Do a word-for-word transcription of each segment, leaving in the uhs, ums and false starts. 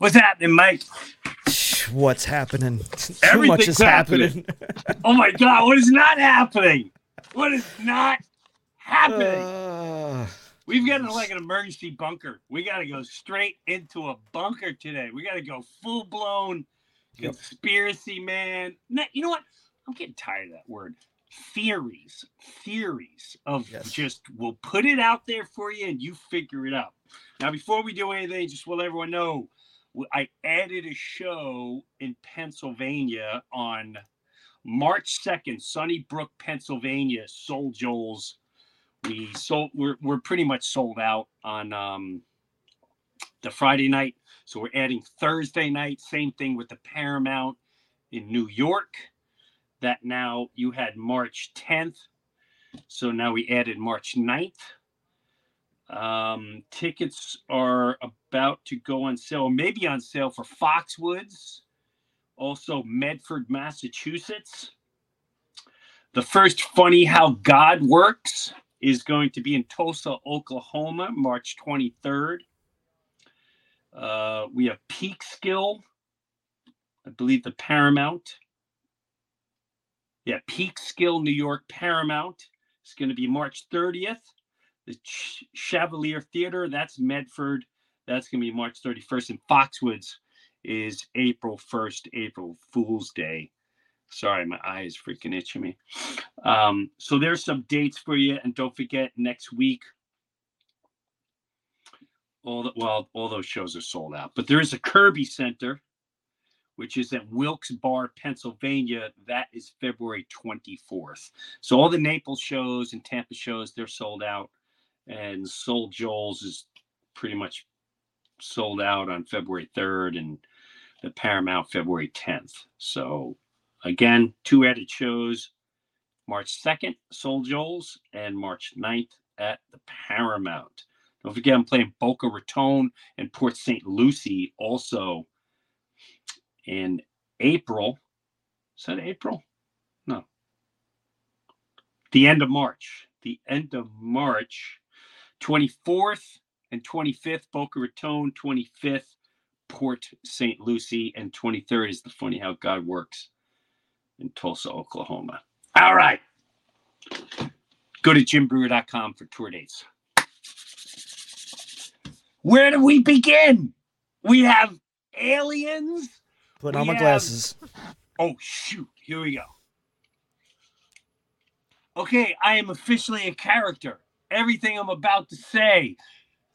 What's happening, Mike? What's happening? Everything's Too much is happening. happening. Oh, my God. What is not happening? What is not happening? Uh, We've got like an emergency bunker. We got to go straight into a bunker today. We got to go full-blown conspiracy, yep. man. Now, you know what? I'm getting tired of that word. Theories. Theories of yes. just, we'll put it out there for you and you figure it out. Now, before we do anything, just let everyone know, I added a show in Pennsylvania on March second, Sunnybrook, Pennsylvania, Soul Joel's. We sold, we're, we're pretty much sold out on um, the Friday night. So we're adding Thursday night, same thing with the Paramount in New York. That now you had March tenth. So now we added March ninth. Um, tickets are about to go on sale, maybe on sale for Foxwoods, also Medford, Massachusetts. The first Funny How God Works is going to be in Tulsa, Oklahoma, March twenty-third. Uh, we have Peekskill, I believe the Paramount. Yeah, Peekskill, New York, Paramount. It's going to be March thirtieth. The Ch- Chevalier Theater, that's Medford. That's going to be March thirty-first. And Foxwoods is April first, April Fool's Day. Sorry, my eye is freaking itching me. Um, so there's some dates for you. And don't forget, next week, all the, well, all those shows are sold out. But there is a Kirby Center, which is at Wilkes-Barre, Pennsylvania. That is February twenty-fourth. So all the Naples shows and Tampa shows, they're sold out. And Soul Joel's is pretty much sold out on February third and the Paramount February tenth. So, again, two added shows, March second, Soul Joel's, and March ninth at the Paramount. Don't forget, I'm playing Boca Raton and Port Saint Lucie also in April. Is that April? No. The end of March. The end of March. twenty-fourth and twenty-fifth, Boca Raton, twenty-fifth, Port Saint Lucie, and twenty-third is the Funny How God Works in Tulsa, Oklahoma. All right. Go to jim brewer dot com for tour dates. Where do we begin? We have aliens. Put on my have... glasses. Oh, shoot. Here we go. Okay, I am officially a character. Everything I'm about to say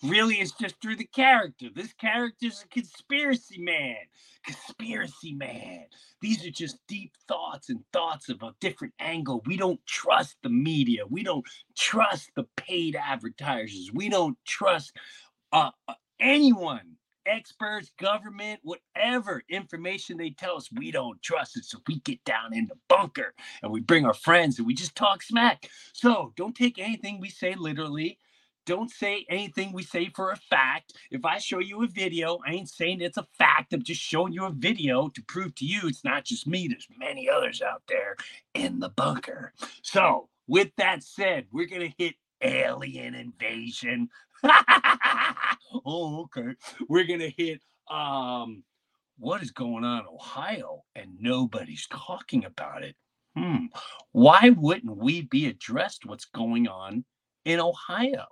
really is just through the character. This character's a conspiracy man. Conspiracy man. These are just deep thoughts and thoughts of a different angle. We don't trust the media. We don't trust the paid advertisers. We don't trust uh, anyone. Experts, government, whatever information they tell us, we don't trust it. So we get down in the bunker and we bring our friends and we just talk smack. So don't take anything we say literally. Don't say anything we say for a fact. If I show you a video, I ain't saying it's a fact. I'm just showing you a video to prove to you it's not just me. There's many others out there in the bunker. So with that said, we're going to hit alien invasion. Oh, okay. We're going to hit um, what is going on in Ohio and nobody's talking about it. Hmm. Why wouldn't we be addressed what's going on in Ohio?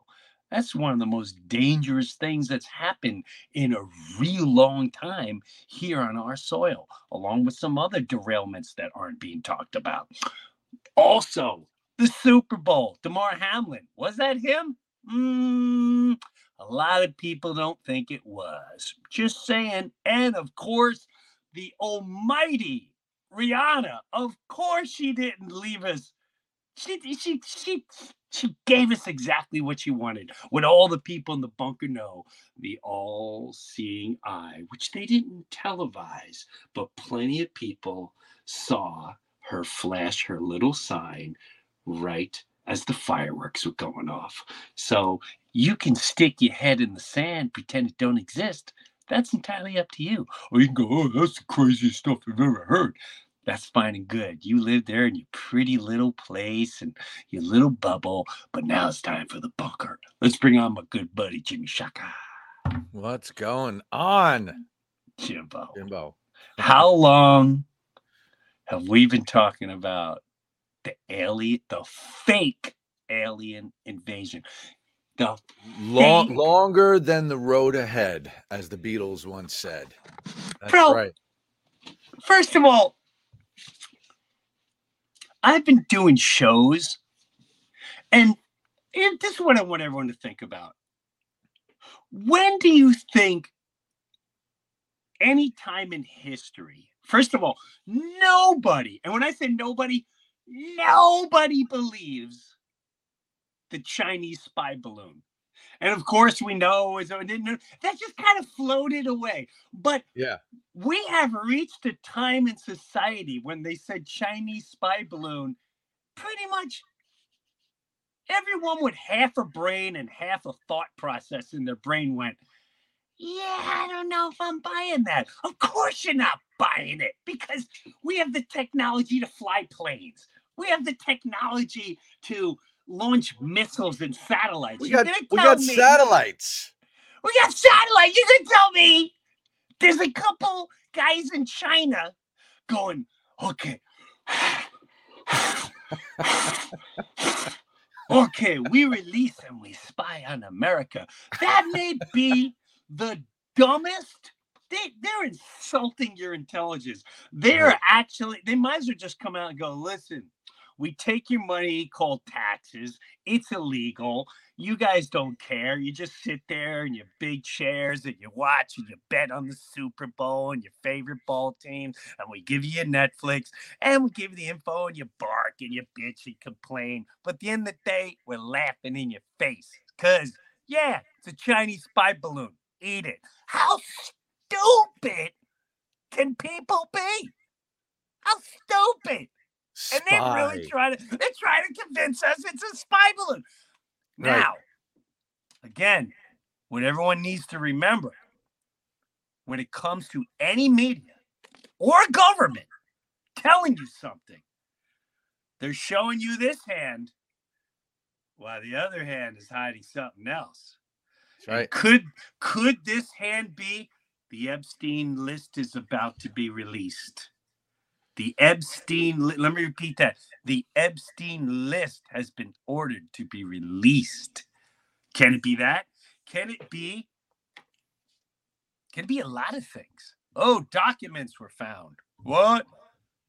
That's one of the most dangerous things that's happened in a real long time here on our soil, along with some other derailments that aren't being talked about. Also, the Super Bowl, Damar Hamlin. Was that him? Hmm. A lot of people don't think it was. Just saying. And, of course, the almighty Rihanna. Of course she didn't leave us She she she she gave us exactly what she wanted. What all the people in the bunker know, the all-seeing eye, which they didn't televise, but plenty of people saw her flash her little sign right as the fireworks were going off. So you can stick your head in the sand, pretend it don't exist. That's entirely up to you. Or you can go, oh, that's the craziest stuff I've ever heard. That's fine and good. You live there in your pretty little place and your little bubble. But now it's time for the bunker. Let's bring on my good buddy, Jimmy Shaka. What's going on, Jimbo? Jimbo. How long have we been talking about the alien, the fake alien invasion? The Long, longer than the road ahead, as the Beatles once said. That's Bro, right. First of all, I've been doing shows, and, and this is what I want everyone to think about. When do you think any time in history, first of all, nobody, and when I say nobody, nobody believes the Chinese spy balloon. And of course we know that just kind of floated away. But yeah, we have reached a time in society when they said Chinese spy balloon, pretty much everyone with half a brain and half a thought process in their brain went, yeah, I don't know if I'm buying that. Of course you're not buying it, because we have the technology to fly planes. We have the technology to launch missiles and satellites. We got, You're gonna we tell got me, satellites. We got satellites. You can tell me there's a couple guys in China going, okay, okay, we release and we spy on America. That may be the dumbest. They, they're insulting your intelligence. They're actually, they might as well just come out and go, listen, we take your money called taxes. It's illegal. You guys don't care. You just sit there in your big chairs and you watch and you bet on the Super Bowl and your favorite ball team. And we give you your Netflix and we give you the info and you bark and you bitch and complain. But at the end of the day, we're laughing in your face because, yeah, it's a Chinese spy balloon. Eat it. How stupid can people be? How stupid? Spy. And they really try to they try to convince us it's a spy balloon. Right. Now, again, what everyone needs to remember when it comes to any media or government telling you something, they're showing you this hand while the other hand is hiding something else. That's right. Could could this hand be the Epstein list is about to be released? The Epstein, let me repeat that. The Epstein list has been ordered to be released. Can it be that? Can it be? Can it be a lot of things? Oh, documents were found. What?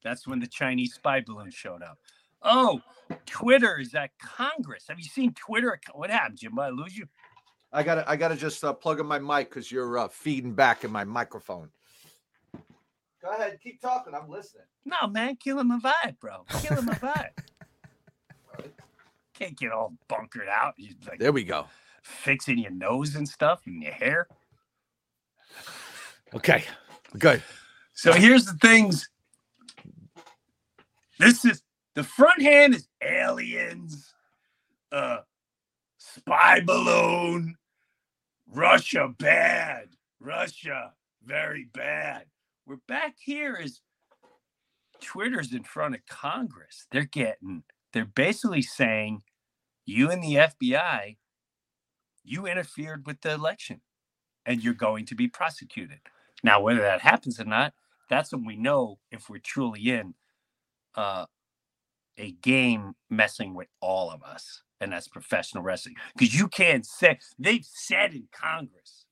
That's when the Chinese spy balloon showed up. Oh, Twitter is at Congress. Have you seen Twitter? What happened, Jim? Did I lose you? I gotta, I gotta just uh, plug in my mic because you're uh, feeding back in my microphone. Go ahead, keep talking. I'm listening. No, man, killing my vibe, bro. Killing my vibe. Can't get all bunkered out. You, like, there we go. Fixing your nose and stuff and your hair. Okay, good. So here's the things. This is the front hand is aliens, uh, spy balloon, Russia bad, Russia very bad. We're back here as Twitter's in front of Congress. They're getting, they're basically saying, you and the F B I, you interfered with the election and you're going to be prosecuted. Now, whether that happens or not, that's when we know if we're truly in uh, a game messing with all of us. And that's professional wrestling. Because you can't say, they've said in Congress,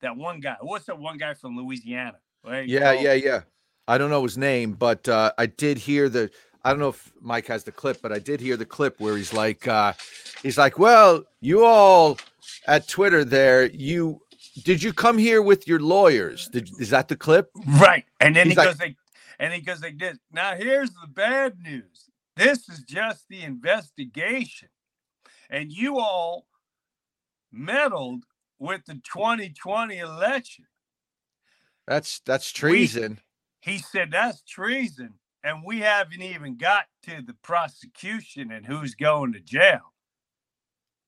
that one guy, what's that one guy from Louisiana? Yeah, go. yeah, yeah. I don't know his name, but uh, I did hear the. I don't know if Mike has the clip, but I did hear the clip where he's like, uh, he's like, well, you all at Twitter there, you did you come here with your lawyers? Did, is that the clip? Right. And then he's he like, goes like, and he goes like this. Now here's the bad news. This is just the investigation. And you all meddled with the twenty twenty election. That's that's treason. We, he said that's treason. And we haven't even got to the prosecution and who's going to jail.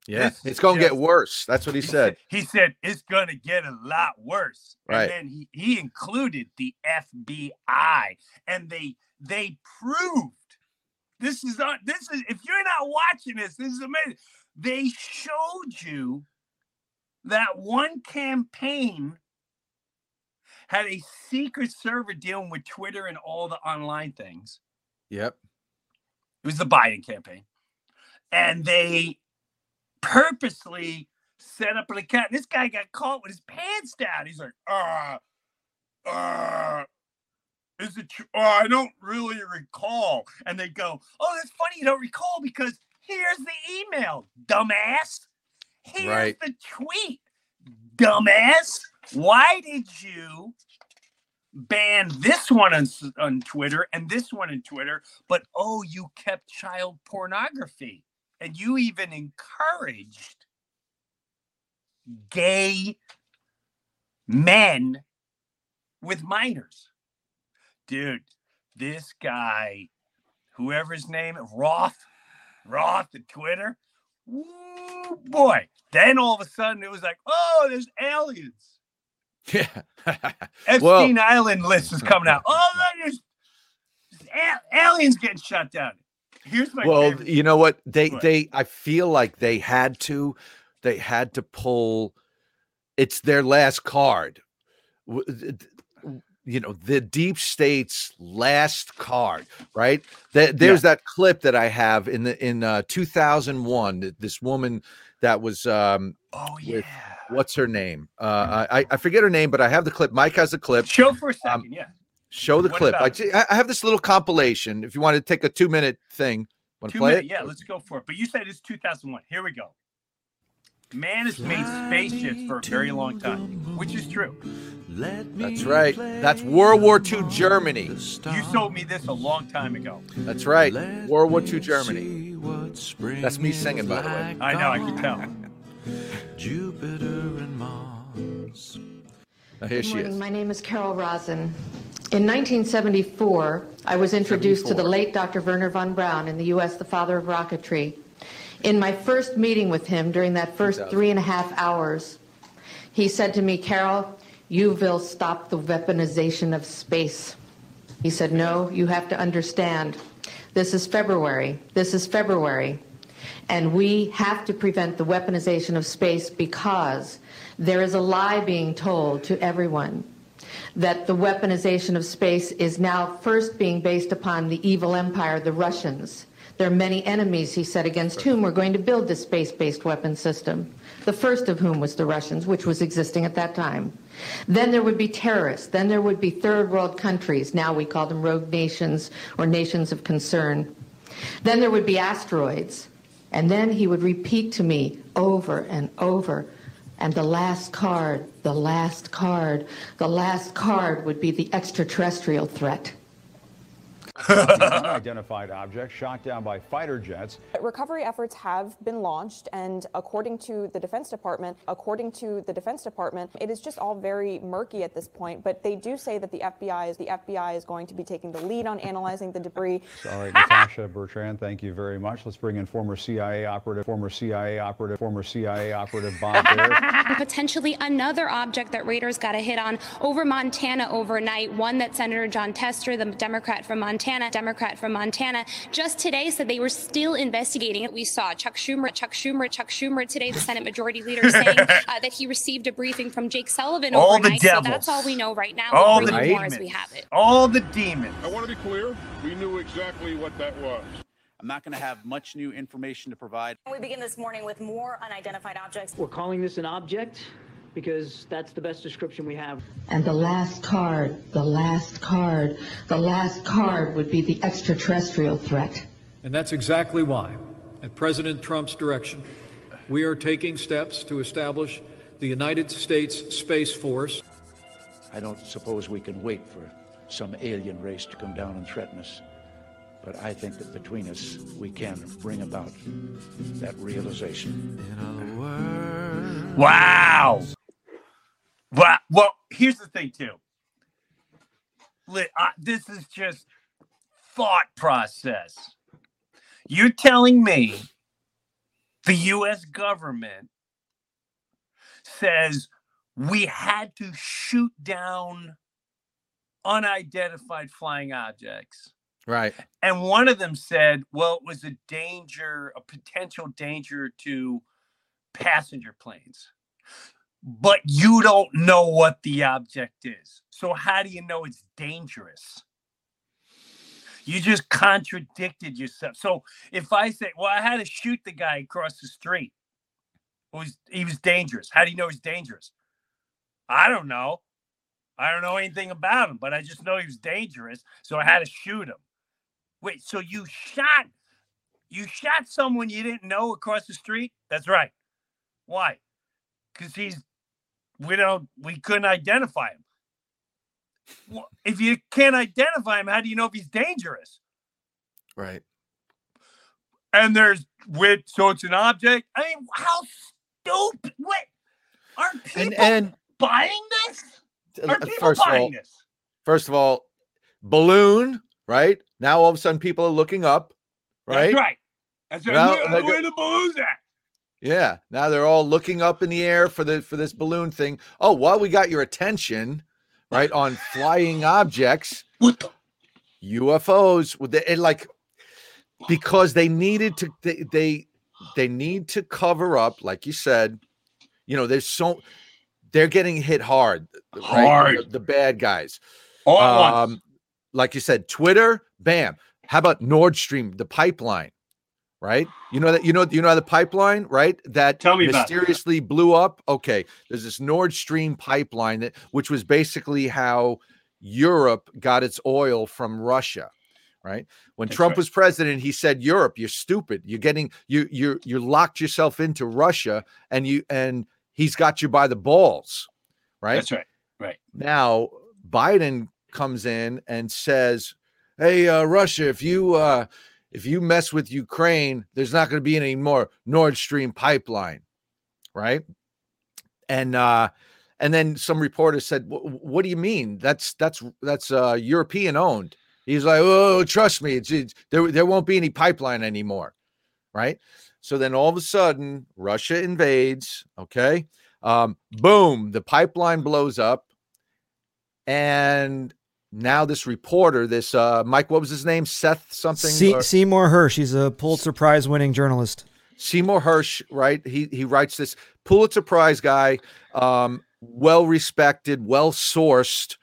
Yeah, this it's going to get worse. That's what he, he said. said. He said it's going to get a lot worse. Right. And then he, he included the F B I. And they they proved. This is not, this is, if you're not watching this, this is amazing. They showed you that one campaign had a Secret Server dealing with Twitter and all the online things. Yep. It was the Biden campaign. And they purposely set up an account. This guy got caught with his pants down. He's like, uh, uh. Is it true? Oh, I don't really recall. And they go, oh, that's funny you don't recall because here's the email, dumbass. Here's right. the tweet, dumbass. Why did you ban this one on, on Twitter and this one on Twitter? But, oh, you kept child pornography. And you even encouraged gay men with minors. Dude, this guy, whoever's name, Roth, Roth at Twitter, ooh, boy. Then all of a sudden it was like, oh, there's aliens. Yeah. Epstein well, Island list is coming out. Oh, look, there's, there's a- aliens getting shut down. Here's my Well, favorite. You know what? They, what? they, I feel like they had to, they had to pull, it's their last card. You know, the deep state's last card, right? That there's yeah. that clip that I have in the in uh, two thousand one. This woman that was um, oh yeah, with, what's her name? Uh, I I forget her name, but I have the clip. Mike has the clip. Show for a second, um, yeah. Show the what clip. I, I have this little compilation. If you want to take a two minute thing, want to play minute, it? Yeah, let's go for it. But you said it's two thousand one. Here we go. Man has made spaceships for a very long time, which is true. That's right. That's World War Two Germany. You told me this a long time ago. That's right. World War Two Germany. That's me singing, by the way. I know, I can tell. Jupiter and Mars. Now here she is. My name is Carol Rosen. In nineteen seventy-four, I was introduced to the late Doctor Wernher von Braun, in the U S the father of rocketry. In my first meeting with him, during that first three and a half hours, he said to me, Carol, you will stop the weaponization of space. He said, no, you have to understand. This is February. This is February. And we have to prevent the weaponization of space because there is a lie being told to everyone that the weaponization of space is now first being based upon the evil empire, the Russians. There are many enemies, he said, against whom we're going to build this space-based weapon system, the first of whom was the Russians, which was existing at that time. Then there would be terrorists. Then there would be third world countries. Now we call them rogue nations or nations of concern. Then there would be asteroids. And then he would repeat to me over and over, and the last card, the last card, the last card would be the extraterrestrial threat. Unidentified object shot down by fighter jets. Recovery efforts have been launched, and according to the Defense Department, according to the Defense Department, it is just all very murky at this point. But they do say that the F B I is the F B I is going to be taking the lead on analyzing the debris. All right, Natasha Bertrand, thank you very much. Let's bring in former C I A operative, former C I A operative, former C I A operative Bob Baer. Potentially another object that Raiders got a hit on over Montana overnight. One that Senator John Tester, the Democrat from Montana. Democrat from Montana just today said they were still investigating it. We saw Chuck Schumer, Chuck Schumer, Chuck Schumer today, the Senate Majority Leader, saying uh, that he received a briefing from Jake Sullivan all overnight. The devils. So that's all we know right now. All the demons. We have it. All the demons. I want to be clear. We knew exactly what that was. I'm not going to have much new information to provide. We begin this morning with more unidentified objects. We're calling this an object because that's the best description we have. And the last card, the last card, the last card would be the extraterrestrial threat. And that's exactly why, at President Trump's direction, we are taking steps to establish the United States Space Force. I don't suppose we can wait for some alien race to come down and threaten us. But I think that between us, we can bring about that realization. Wow. Wow. Well, here's the thing, too. This is just thought process. You're telling me the U S government says we had to shoot down unidentified flying objects. Right. And one of them said, well, it was a danger, a potential danger to passenger planes. But you don't know what the object is. So how do you know it's dangerous? You just contradicted yourself. So if I say, well, I had to shoot the guy across the street. It was, he was dangerous. How do you know he's dangerous? I don't know. I don't know anything about him, but I just know he was dangerous. So I had to shoot him. Wait, so you shot you shot someone you didn't know across the street? That's right. Why? Because he's we don't we couldn't identify him. Well, if you can't identify him, how do you know if he's dangerous? Right. And there's with so it's an object. I mean, how stupid! What are people and, and, buying this? Are people first buying of all, this? First of all, balloon. Right now, all of a sudden, people are looking up. Right, that's right. That's now, where, where the balloon's at. Yeah, now they're all looking up in the air for the for this balloon thing. Oh, well, we got your attention, right, on flying objects, what the? U F Os. With the, and like because they needed to, they, they they need to cover up, like you said. You know, there's so they're getting hit hard, right? Hard. The, the bad guys. All at once. Like you said, Twitter, bam. How about Nord Stream, the pipeline, right? You know that you know you know the pipeline, right? That Tell me mysteriously about that. Blew up. Okay, there's this Nord Stream pipeline that, which was basically how Europe got its oil from Russia, right? When That's Trump right. was president, he said, "Europe, you're stupid. You're getting you you you locked yourself into Russia, and you and he's got you by the balls, right? That's right, right. Now Biden." Comes in and says, hey, uh, Russia, if you uh, if you mess with Ukraine, there's not going to be any more Nord Stream pipeline. Right. And uh, and then some reporter said, what do you mean? That's that's that's uh, European owned. He's like, oh, trust me, it's, it's, there, there won't be any pipeline anymore. Right. So then all of a sudden, Russia invades. OK, um, boom, the pipeline blows up. And now this reporter, this uh, Mike, what was his name? Seth something? Se- or- Seymour Hersh. He's a Pulitzer Prize winning journalist. Seymour Hersh, right? He he writes this Pulitzer Prize guy, um, well-respected, well-sourced,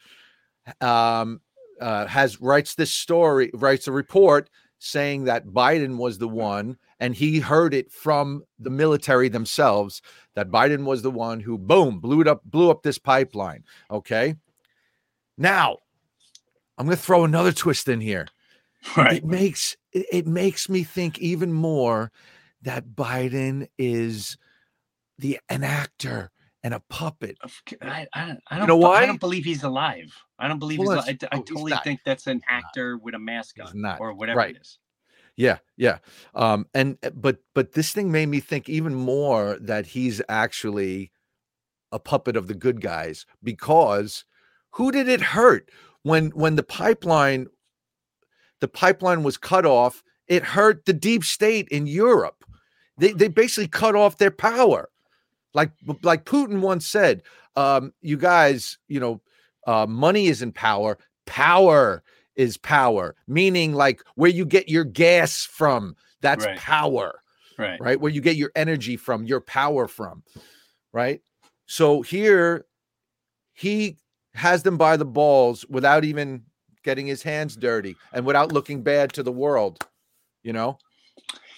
um, uh, has writes this story, writes a report saying that Biden was the one, and he heard it from the military themselves, that Biden was the one who, boom, blew it up, blew up this pipeline, okay? Now, I'm going to throw another twist in here. Right. It makes it, it makes me think even more that Biden is the an actor and a puppet. I, I, don't, I don't. You know why? I don't believe he's alive. I don't believe well, he's alive. I, I oh, totally think that's an actor with a mask on or whatever right. it is. Yeah, yeah. Um, and but but this thing made me think even more that he's actually a puppet of the good guys because. Who did it hurt when when the pipeline the pipeline was cut off? It hurt the deep state in Europe. They they basically cut off their power. Like like Putin once said, um, you guys, you know, uh, money is in power. Power is power, meaning like where you get your gas from. That's right. power, right? Right, where you get your energy from, your power from, right? So here, he. Has them by the balls without even getting his hands dirty and without looking bad to the world, you know?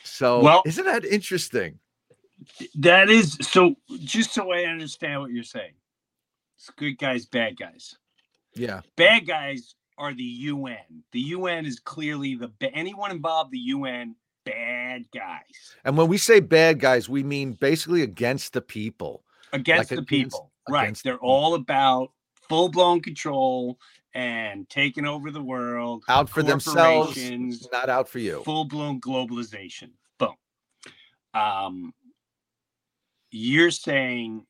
So well, isn't that interesting? That is. So just so I understand what you're saying, it's good guys, bad guys. Yeah. Bad guys are the U N. The U N is clearly the, anyone involved, the U N, bad guys. And when we say bad guys, we mean basically against the people. Against like the against, people. Against right. They're people. All about full-blown control and taking over the world. Out for themselves, not out for you. Full-blown globalization. Boom. Um, you're saying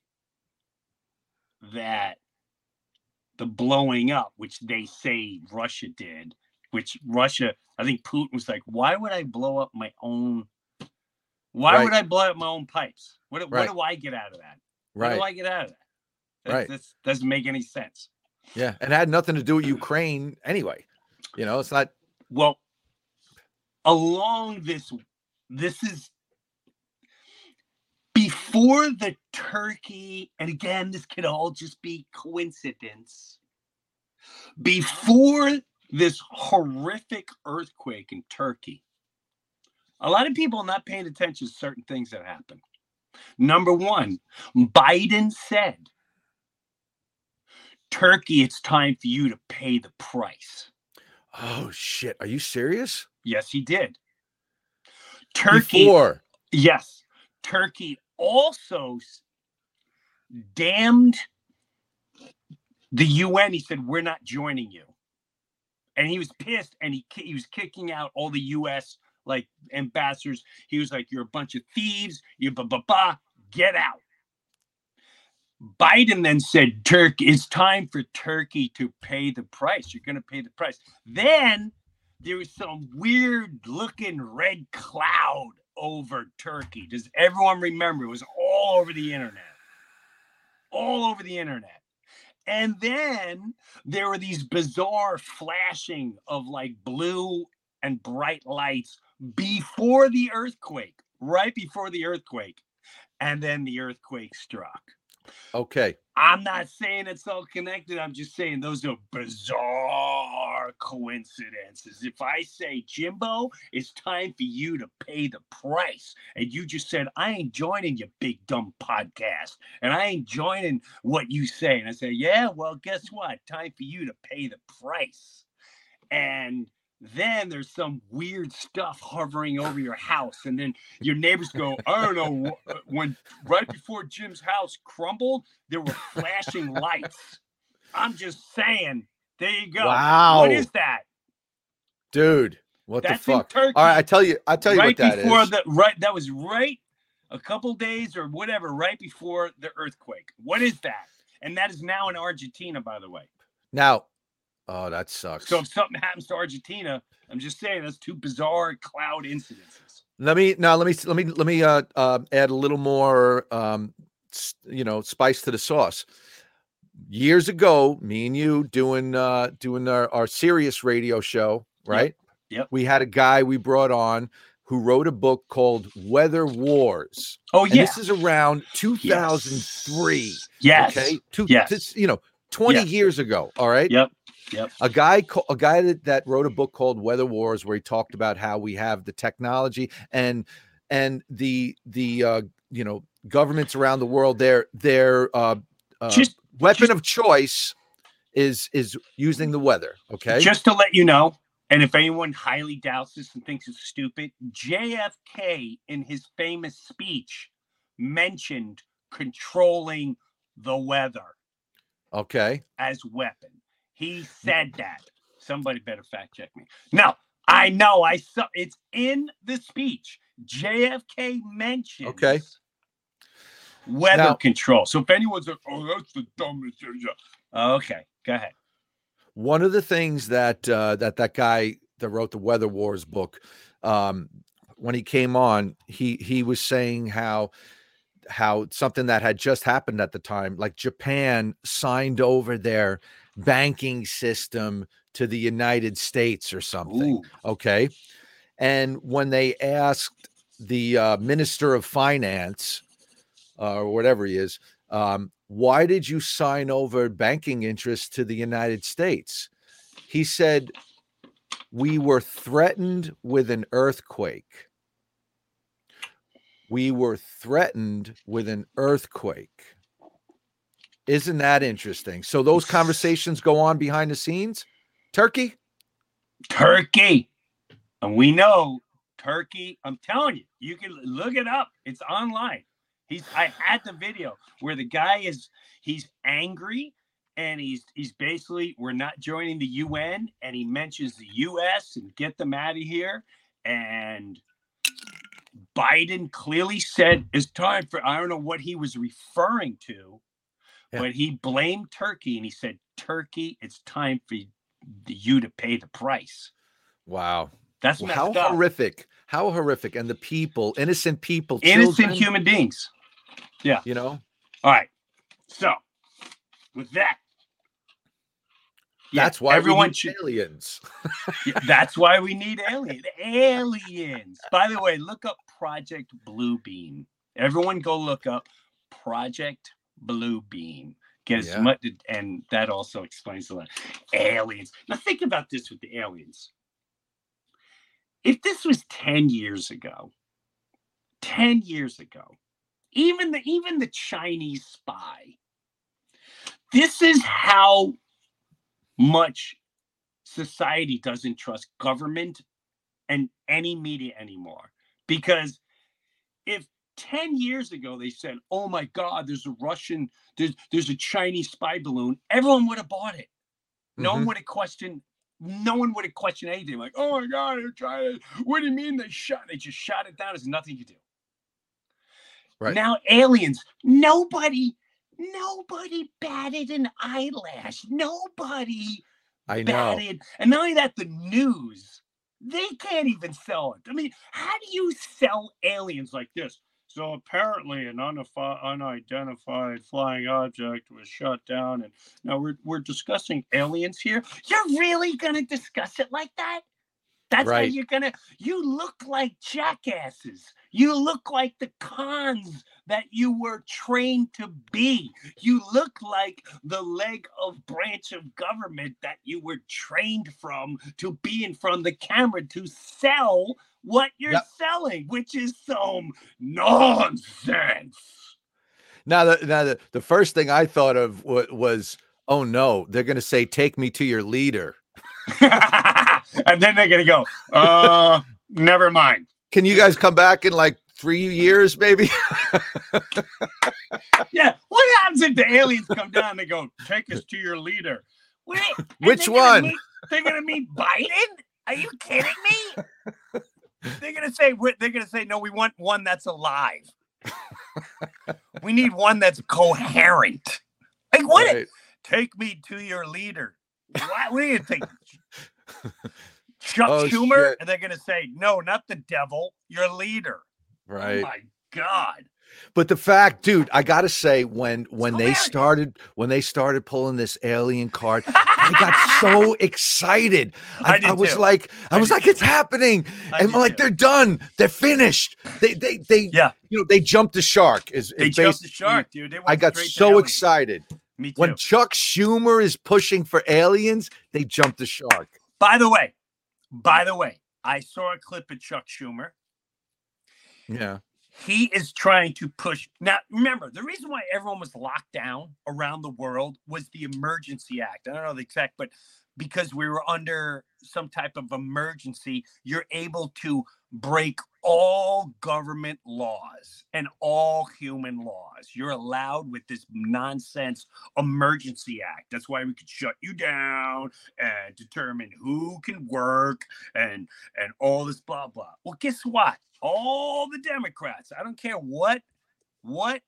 that the blowing up, which they say Russia did, which Russia, I think Putin was like, why would I blow up my own? Why right. would I blow up my own pipes? What, right. what do I get out of that? Right. What do I get out of that? That right. This doesn't make any sense. Yeah. And it had nothing to do with Ukraine anyway. You know, it's not. Well, along this, this is before the Turkey. And again, this could all just be coincidence. Before this horrific earthquake in Turkey, a lot of people are not paying attention to certain things that happen. Number one, Biden said, Turkey, it's time for you to pay the price. Oh, shit. Are you serious? Yes, he did. Turkey. Before. Yes. Turkey also damned the U N. He said, we're not joining you. And he was pissed, and he he was kicking out all the U S like ambassadors. He was like, you're a bunch of thieves. You ba ba ba. Get out. Biden then said, Turkey, it's time for Turkey to pay the price. You're going to pay the price. Then there was some weird looking red cloud over Turkey. Does everyone remember? It was all over the internet. All over the internet. And then there were these bizarre flashing of like blue and bright lights before the earthquake, right before the earthquake. And then the earthquake struck. Okay. I'm not saying it's all connected. I'm just saying those are bizarre coincidences. If I say, Jimbo, it's time for you to pay the price, and you just said, I ain't joining your big dumb podcast, and I ain't joining what you say. And I say, yeah, well, guess what? Time for you to pay the price. And then there's some weird stuff hovering over your house. And then your neighbors go, I don't know. When right before Jim's house crumbled, there were flashing lights. I'm just saying. There you go. Wow. What is that? Dude, what That's the fuck? In Turkey. All right, I tell you, I tell you right what that before is. The, right, that was right a couple days or whatever, right before the earthquake. What is that? And that is now in Argentina, by the way. Now, oh, that sucks. So if something happens to Argentina, I'm just saying that's two bizarre cloud incidences. Let me now let me let me let me uh, uh, add a little more, um, you know, spice to the sauce. Years ago, me and you doing uh, doing our, our serious radio show, right? Yep. Yep. We had a guy we brought on who wrote a book called Weather Wars. Oh, yeah. And this is around two thousand three. Yes. Okay. Two, yes. This, you know, twenty yes. years ago. All right. Yep. Yep. A guy, a guy that, that wrote a book called Weather Wars, where he talked about how we have the technology and and the the uh, you know, governments around the world. Their their uh, uh, just, weapon just, of choice is is using the weather. Okay, just to let you know, and if anyone highly doubts this and thinks it's stupid, J F K in his famous speech mentioned controlling the weather. Okay, as weapon. He said that. Somebody better fact check me. No, I know. I saw it's in the speech. J F K mentions okay. weather now, control. So if anyone's like, oh, that's the dumbest. Okay, go ahead. One of the things that uh, that that guy that wrote the Weather Wars book, um, when he came on, he he was saying how. how something that had just happened at the time, like Japan signed over their banking system to the United States or something. Ooh. Okay. And when they asked the uh, Minister of Finance uh, or whatever he is, um, why did you sign over banking interests to the United States? He said, we were threatened with an earthquake. We were threatened with an earthquake. Isn't that interesting? So those conversations go on behind the scenes. Turkey. Turkey. And we know Turkey. I'm telling you, you can look it up. It's online. He's I had the video where the guy is he's angry and he's he's basically, we're not joining the U N, and he mentions the U S and get them out of here. And Biden clearly said it's time for, I don't know what he was referring to, yeah. but he blamed Turkey, and he said, Turkey, it's time for you to pay the price. Wow. That's well, how up. horrific, how horrific. And the people, innocent people, innocent children. human beings. Yeah. You know? All right. So with that, yeah, that's why everyone we need should, aliens. yeah, that's why we need aliens. Aliens. By the way, look up Project Blue Beam. Everyone go look up Project Blue Beam. Get yeah. as much, and that also explains a lot. Aliens. Now think about this with the aliens. If this was ten years ago, ten years ago, even the even the Chinese spy, this is how much society doesn't trust government and any media anymore. Because if ten years ago they said, oh my God, there's a Russian, there's, there's a Chinese spy balloon, everyone would have bought it. No mm-hmm. one would have questioned No one would have questioned anything. Like, oh my God, they're trying to, what do you mean they shot? They just shot it down. There's nothing you do. Right. Now aliens, nobody, nobody batted an eyelash. Nobody I batted. Know. And not only that, the news, they can't even sell it. I mean, how do you sell aliens like this? So apparently an unifi- unidentified flying object was shot down. And now we're we're discussing aliens here. You're really going to discuss it like that? That's right. How you're going to... You look like jackasses. You look like the cons that you were trained to be. You look like the leg of branch of government that you were trained from to be in front of the camera to sell what you're yep. selling, which is some nonsense. Now, the, now the, the first thing I thought of was, was oh, no, they're going to say, take me to your leader. And then they're going to go, uh, never mind. Can you guys come back in like three years, maybe? yeah. What happens if the aliens come down and they go, take us to your leader? Wait, Which they're one? Gonna meet, they're going to meet Biden? Are you kidding me? They're going to say, they're going to say, no, we want one that's alive. We need one that's coherent. Like, what? Right. Take me to your leader. What, what do you think? Chuck oh, Schumer, shit. And they're going to say, no, not the devil, your leader. Right. Oh my God. But the fact, dude, I got to say, when when they started when they started pulling this alien card, I got so excited. I, I, I was too. like, I, I was like, it's happening. I and like, too. they're done. They're finished. They, they, they, yeah. you know, they jumped the shark. Is They jumped the shark, dude. They I got so excited. Me too. When Chuck Schumer is pushing for aliens, they jumped the shark. By the way, by the way, I saw a clip of Chuck Schumer. Yeah. He is trying to push. Now, remember, the reason why everyone was locked down around the world was the Emergency Act. I don't know the exact, but because we were under some type of emergency, you're able to break all government laws and all human laws. You're allowed with this nonsense Emergency Act. That's why we could shut you down and determine who can work and and all this blah, blah. Well, guess what? All the Democrats, I don't care what what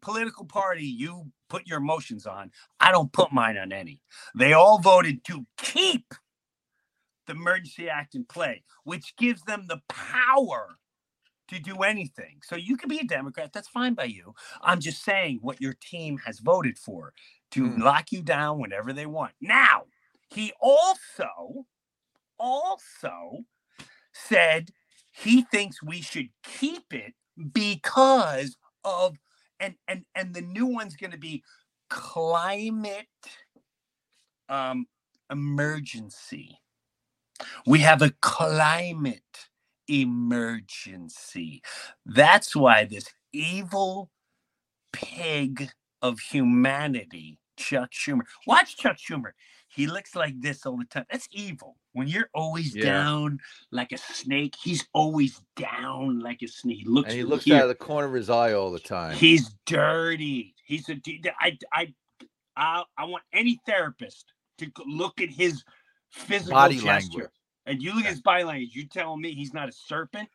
political party you put your emotions on, I don't put mine on any. They all voted to keep the Emergency Act in play, which gives them the power to do anything. So you can be a Democrat, that's fine by you. I'm just saying what your team has voted for, to mm. lock you down whenever they want. Now, he also, also said he thinks we should keep it because of, and and and the new one's going to be climate um, emergency. We have a climate emergency. That's why this evil pig of humanity, Chuck Schumer. Watch Chuck Schumer. He looks like this all the time. That's evil. When you're always yeah. down like a snake, he's always down like a snake. He looks, and he looks here. out of the corner of his eye all the time. He's dirty. He's a. I. I. I I want any therapist to look at his physical body gesture. Language. And you look at his body language. You telling me he's not a serpent?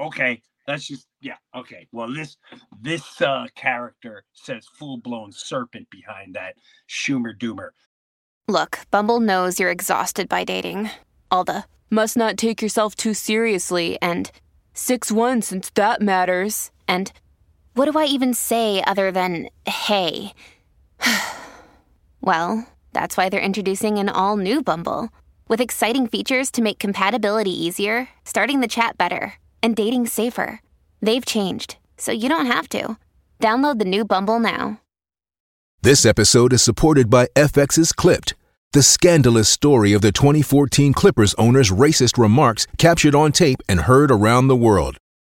Okay, that's just yeah. Okay, well this this uh, character says full blown serpent behind that Schumer Doomer. Look, Bumble knows you're exhausted by dating. All the must not take yourself too seriously and six one since that matters. And what do I even say other than hey? Well, that's why they're introducing an all-new Bumble with exciting features to make compatibility easier, starting the chat better, and dating safer. They've changed, so you don't have to. Download the new Bumble now. This episode is supported by F X's Clipped, the scandalous story of the twenty fourteen Clippers owner's racist remarks captured on tape and heard around the world.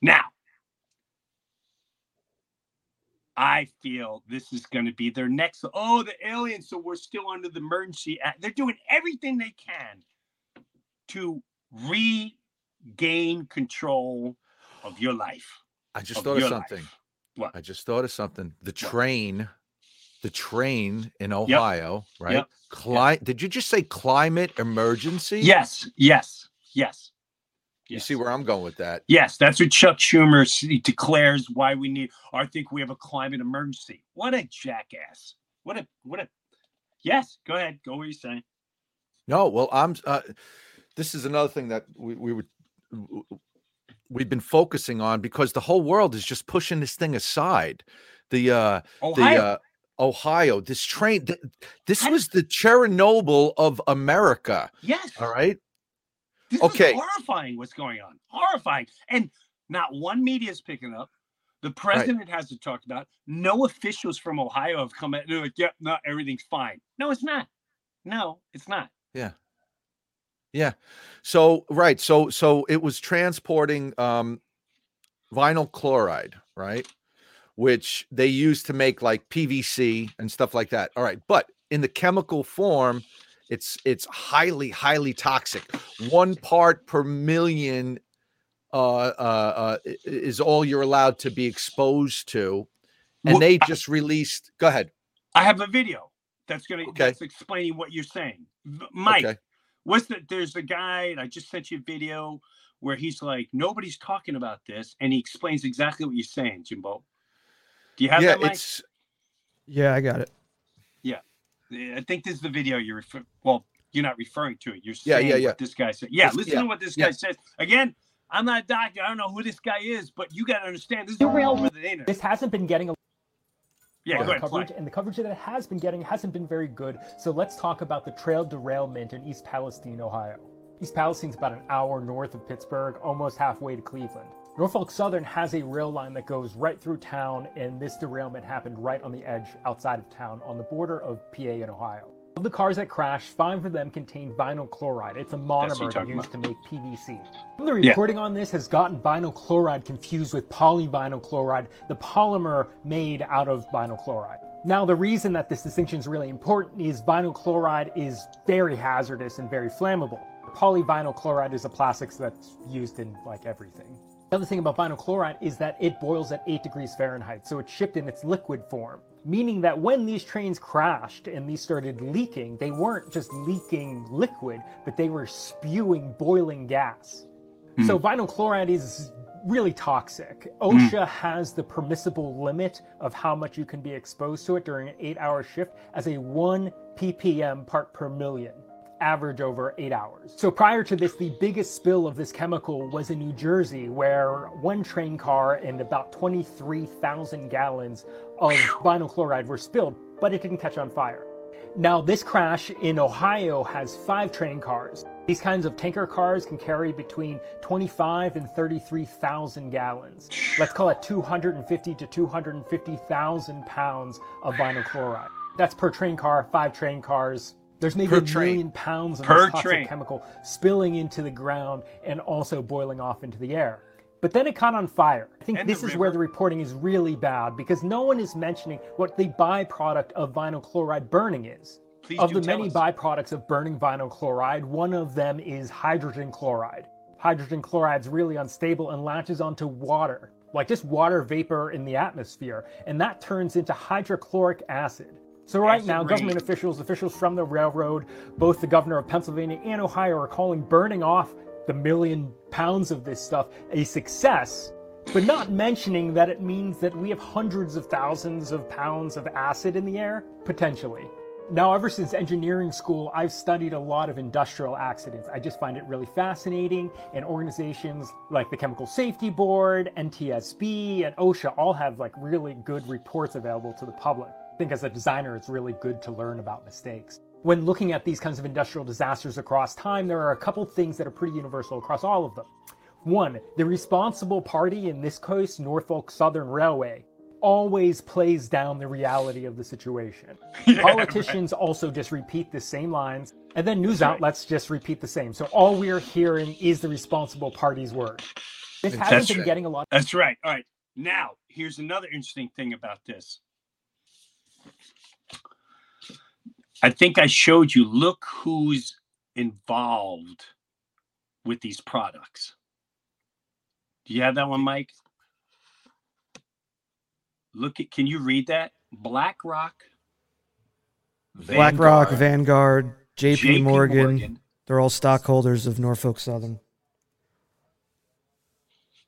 Now, I feel this is going to be their next. Oh, the aliens. So we're still under the emergency act. They're doing everything they can to regain control of your life. I just of thought of something. Life. What? I just thought of something. The train, what? the train in Ohio, yep. right? Yep. Cli- yep. Did you just say climate emergency? Yes, yes, yes. You yes. see where I'm going with that? Yes, that's what Chuck Schumer declares why we need. I think we have a climate emergency. What a jackass! What a what a. Yes, go ahead. Go what you're saying. No, well, I'm. Uh, this is another thing that we we would we've been focusing on because the whole world is just pushing this thing aside. The uh, Ohio. the uh, Ohio. This train. Th- this I, was the Chernobyl of America. Yes. All right. This okay. is horrifying what's going on. Horrifying. And not one media is picking up. The president right. hasn't talked about it. No officials from Ohio have come out. They're like, yep, yeah, no, everything's fine. No, it's not. No, it's not. Yeah. Yeah. So, right. So, so it was transporting um, vinyl chloride, right? Which they use to make like P V C and stuff like that. All right. But in the chemical form, It's it's highly, highly toxic. One part per million uh, uh, uh, is all you're allowed to be exposed to. And well, they just I, released. Go ahead. I have a video that's going to okay. explain what you're saying. Mike, okay. what's the, there's a guy, and I just sent you a video where he's like, nobody's talking about this. And he explains exactly what you're saying, Jimbo. Do you have yeah, that, Mike? It's, yeah, I got it. Yeah. I think this is the video you're refer- well, you're not referring to it. You're saying yeah, yeah, yeah. what this guy said. Yeah, it's, listen yeah, to what this yeah. guy says. Again, I'm not a doctor. I don't know who this guy is, but you got to understand this is the real with the internet. This hasn't been getting a yeah, go ahead, coverage, and the coverage that it has been getting hasn't been very good. So let's talk about the trail derailment in East Palestine, Ohio. East Palestine's about an hour north of Pittsburgh, almost halfway to Cleveland. Norfolk Southern has a rail line that goes right through town, and this derailment happened right on the edge outside of town on the border of P A and Ohio. Of the cars that crashed, five of them contained vinyl chloride. It's a monomer used to make P V C. The reporting yeah. on this has gotten vinyl chloride confused with polyvinyl chloride, the polymer made out of vinyl chloride. Now, the reason that this distinction is really important is vinyl chloride is very hazardous and very flammable. Polyvinyl chloride is a plastic that's used in like everything. The other thing about vinyl chloride is that it boils at eight degrees Fahrenheit, so it's shipped in its liquid form, meaning that when these trains crashed and these started leaking, they weren't just leaking liquid, but they were spewing boiling gas. Mm. So vinyl chloride is really toxic. OSHA mm. has the permissible limit of how much you can be exposed to it during an eight-hour shift as a one ppm part per million. Average over eight hours. So prior to this, the biggest spill of this chemical was in New Jersey, where one train car and about twenty-three thousand gallons of vinyl chloride were spilled, but it didn't catch on fire. Now, this crash in Ohio has five train cars. These kinds of tanker cars can carry between twenty-five and thirty-three thousand gallons. Let's call it two hundred fifty to two hundred fifty thousand pounds of vinyl chloride. That's per train car, five train cars. There's maybe a million pounds of this toxic chemical spilling into the ground and also boiling off into the air. But then it caught on fire. I think this is where the reporting is really bad, because no one is mentioning what the byproduct of vinyl chloride burning is. Of the many byproducts of burning vinyl chloride, one of them is hydrogen chloride. Hydrogen chloride is really unstable and latches onto water, like just water vapor in the atmosphere, and that turns into hydrochloric acid. So right now, government officials, officials from the railroad, both the governor of Pennsylvania and Ohio are calling burning off the million pounds of this stuff a success, but not mentioning that it means that we have hundreds of thousands of pounds of acid in the air, potentially. Now, ever since engineering school, I've studied a lot of industrial accidents. I just find it really fascinating, and organizations like the Chemical Safety Board, N T S B, and OSHA all have like really good reports available to the public. I think as a designer, it's really good to learn about mistakes. When looking at these kinds of industrial disasters across time, there are a couple things that are pretty universal across all of them. One, the responsible party, in this case, Norfolk Southern Railway, always plays down the reality of the situation. Yeah, Politicians right. also just repeat the same lines, and then news That's outlets right. just repeat the same. So all we're hearing is the responsible party's word. This That's hasn't been right. getting a lot. That's right. All right. Now, here's another interesting thing about this. I think I showed you, look who's involved with these products. Do you have that one, Mike? Look at, can you read that? BlackRock, Vanguard, BlackRock, Vanguard, J P Morgan. They're all stockholders of Norfolk Southern.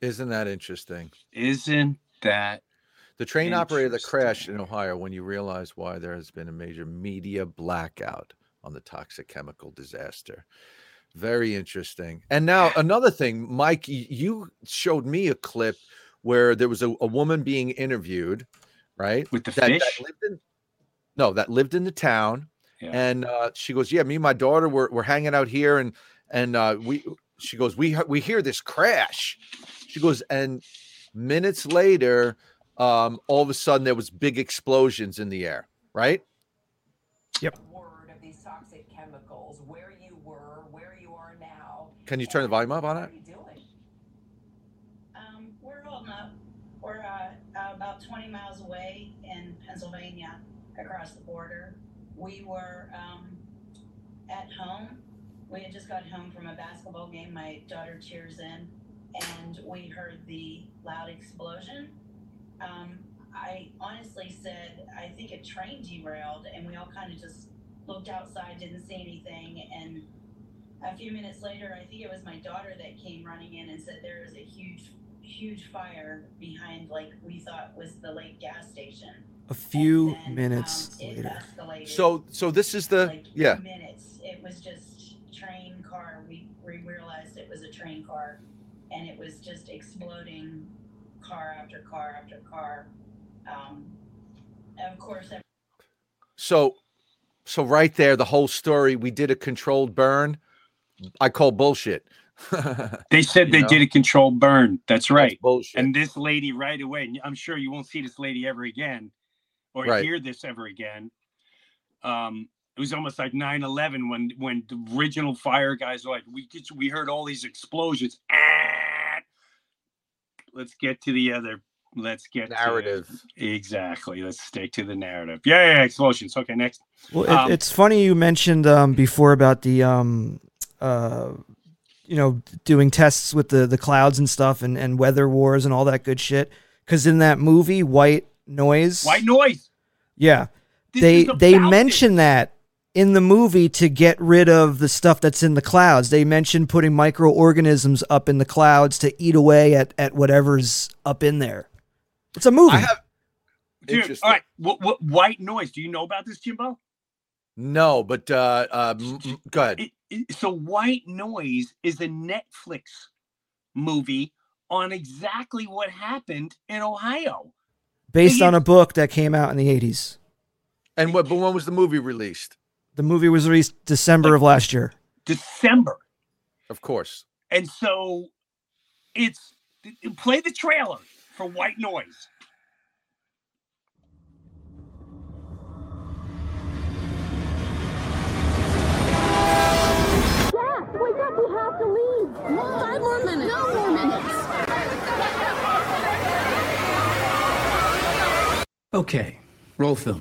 Isn't that interesting? Isn't that The train operator that crashed in Ohio, when you realize why there has been a major media blackout on the toxic chemical disaster. Very interesting. And now another thing, Mike, you showed me a clip where there was a, a woman being interviewed, right? With the that, fish? That lived in, no, that lived in the town. Yeah. And uh, she goes, yeah, me and my daughter, we're, we're hanging out here. And and uh, we she goes, we we hear this crash. She goes, and minutes later... Um, all of a sudden, there was big explosions in the air, right? Yep. Word of these toxic chemicals, where you were, where you are now. Can you turn the volume up on it? What are you doing? Um, we're holding up. We're uh, about twenty miles away in Pennsylvania, across the border. We were um, at home. We had just got home from a basketball game. My daughter cheers in, and we heard the loud explosion. Um, I honestly said, I think a train derailed, and we all kind of just looked outside, didn't see anything. And a few minutes later, I think it was my daughter that came running in and said there was a huge, huge fire behind, like we thought was the lake gas station. A few then, minutes um, later. So, so this is the, like, yeah. minutes. It was just train car. We, we realized it was a train car, and it was just exploding. Car after car after car. Um, and of course. Every- so, so right there, the whole story. We did a controlled burn. I call bullshit. They said they know? did a controlled burn. That's right. That's bullshit. And this lady right away. And I'm sure you won't see this lady ever again, or right. hear this ever again. Um, it was almost like nine eleven when when the original fire guys were like, we just, we heard all these explosions. Let's get to the other. Let's get narrative. To, exactly. Let's stick to the narrative. Yeah, yeah, yeah explosions. Okay, next. Well, it, um, it's funny you mentioned um, before about the, um, uh, you know, doing tests with the the clouds and stuff, and, and weather wars and all that good shit. Because in that movie, White Noise. White Noise. Yeah, this they they mention that in the movie to get rid of the stuff that's in the clouds. They mentioned putting microorganisms up in the clouds to eat away at, at whatever's up in there. It's a movie. I have, dude, all right. What, what, White Noise. Do you know about this, Jimbo? No, but uh, uh, go ahead. It, it, so White Noise is a Netflix movie on exactly what happened in Ohio. Based it, on a book that came out in the eighties. And what, but when was the movie released? The movie was released December like, of last year. December. Of course. And so it's play the trailer for White Noise. Dad, wake up. We have to leave. Five more minutes. No more minutes. Okay, roll film.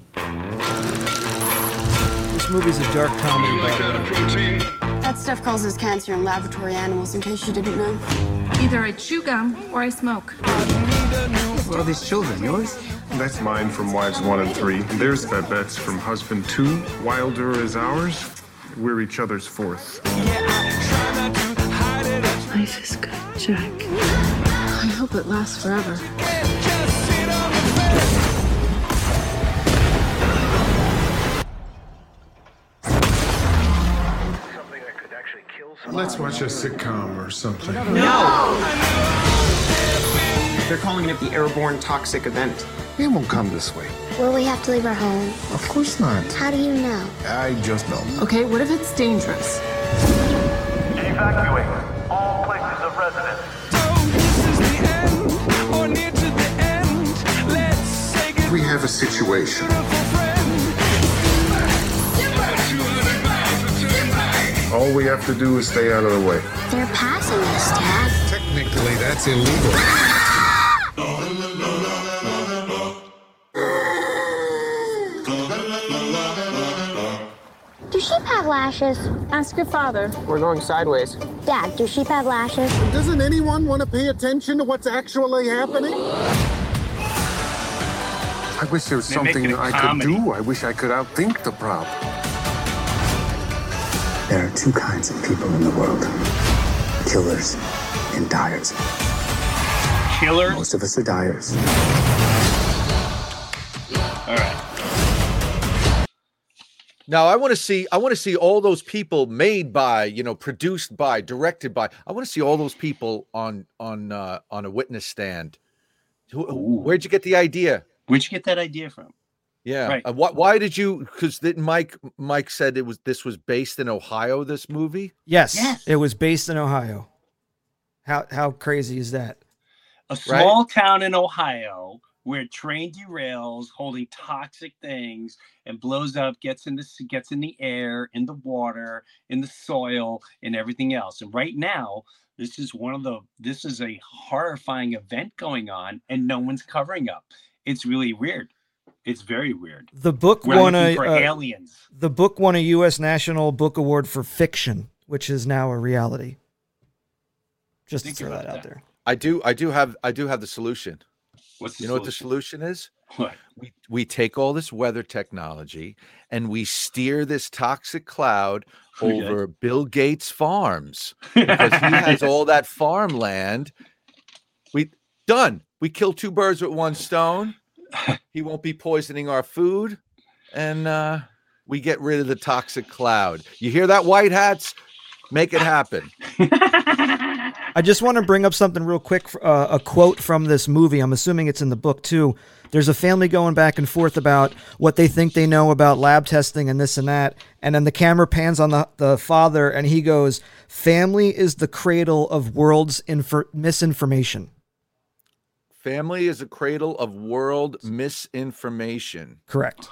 This movie's a dark comedy. That stuff causes cancer in laboratory animals, in case you didn't know. Either I chew gum or I smoke. What are these children, yours? That's mine from wives one and three. There's Babette's from husband two. Wilder is ours. We're each other's fourth. Life is good, Jack. I hope it lasts forever. Let's watch a sitcom or something. No! no! They're calling it the airborne toxic event. It won't come this way. Will we have to leave our home? Of course not. How do you know? I just know. Okay, what if it's dangerous? Evacuate all places of residence. So this is the end, or near to the end. Let's say goodbye. We have a situation. All we have to do is stay out of the way. They're passing us, Dad. Technically, that's illegal. Do sheep have lashes? Ask your father. We're going sideways. Dad, do sheep have lashes? Doesn't anyone want to pay attention to what's actually happening? I wish there was something I could do. I wish I could outthink the problem. There are two kinds of people in the world. Killers and dyers. Killer? Most of us are dyers. All right. Now I want to see I want to see all those people made by, you know, produced by, directed by. I want to see all those people on on uh, on a witness stand. Who, where'd you get the idea? Where'd you get that idea from? Yeah. Right. Uh, why, why did you? Because Mike Mike said it was this was based in Ohio. This movie. Yes, yes. It was based in Ohio. How how crazy is that? A small right? town in Ohio where a train derails, holding toxic things, and blows up, gets in the gets in the air, in the water, in the soil, and everything else. And right now, this is one of the this is a horrifying event going on, and no one's covering up. It's really weird. It's very weird. The book We're won a uh, aliens. The book won a U S National Book Award for fiction, which is now a reality. Just Think to throw that, that out there. I do. I do have. I do have the solution. What's the you solution? know what the solution is? What? We we take all this weather technology and we steer this toxic cloud over yeah. Bill Gates' farms because he has all that farmland. We done. We kill two birds with one stone. He won't be poisoning our food, and uh, we get rid of the toxic cloud. You hear that, white hats? Make it happen. I just want to bring up something real quick, uh, a quote from this movie. I'm assuming it's in the book, too. There's a family going back and forth about what they think they know about lab testing and this and that, and then the camera pans on the, the father, and he goes, "Family is the cradle of world's inf- misinformation." Family is a cradle of world misinformation. Correct.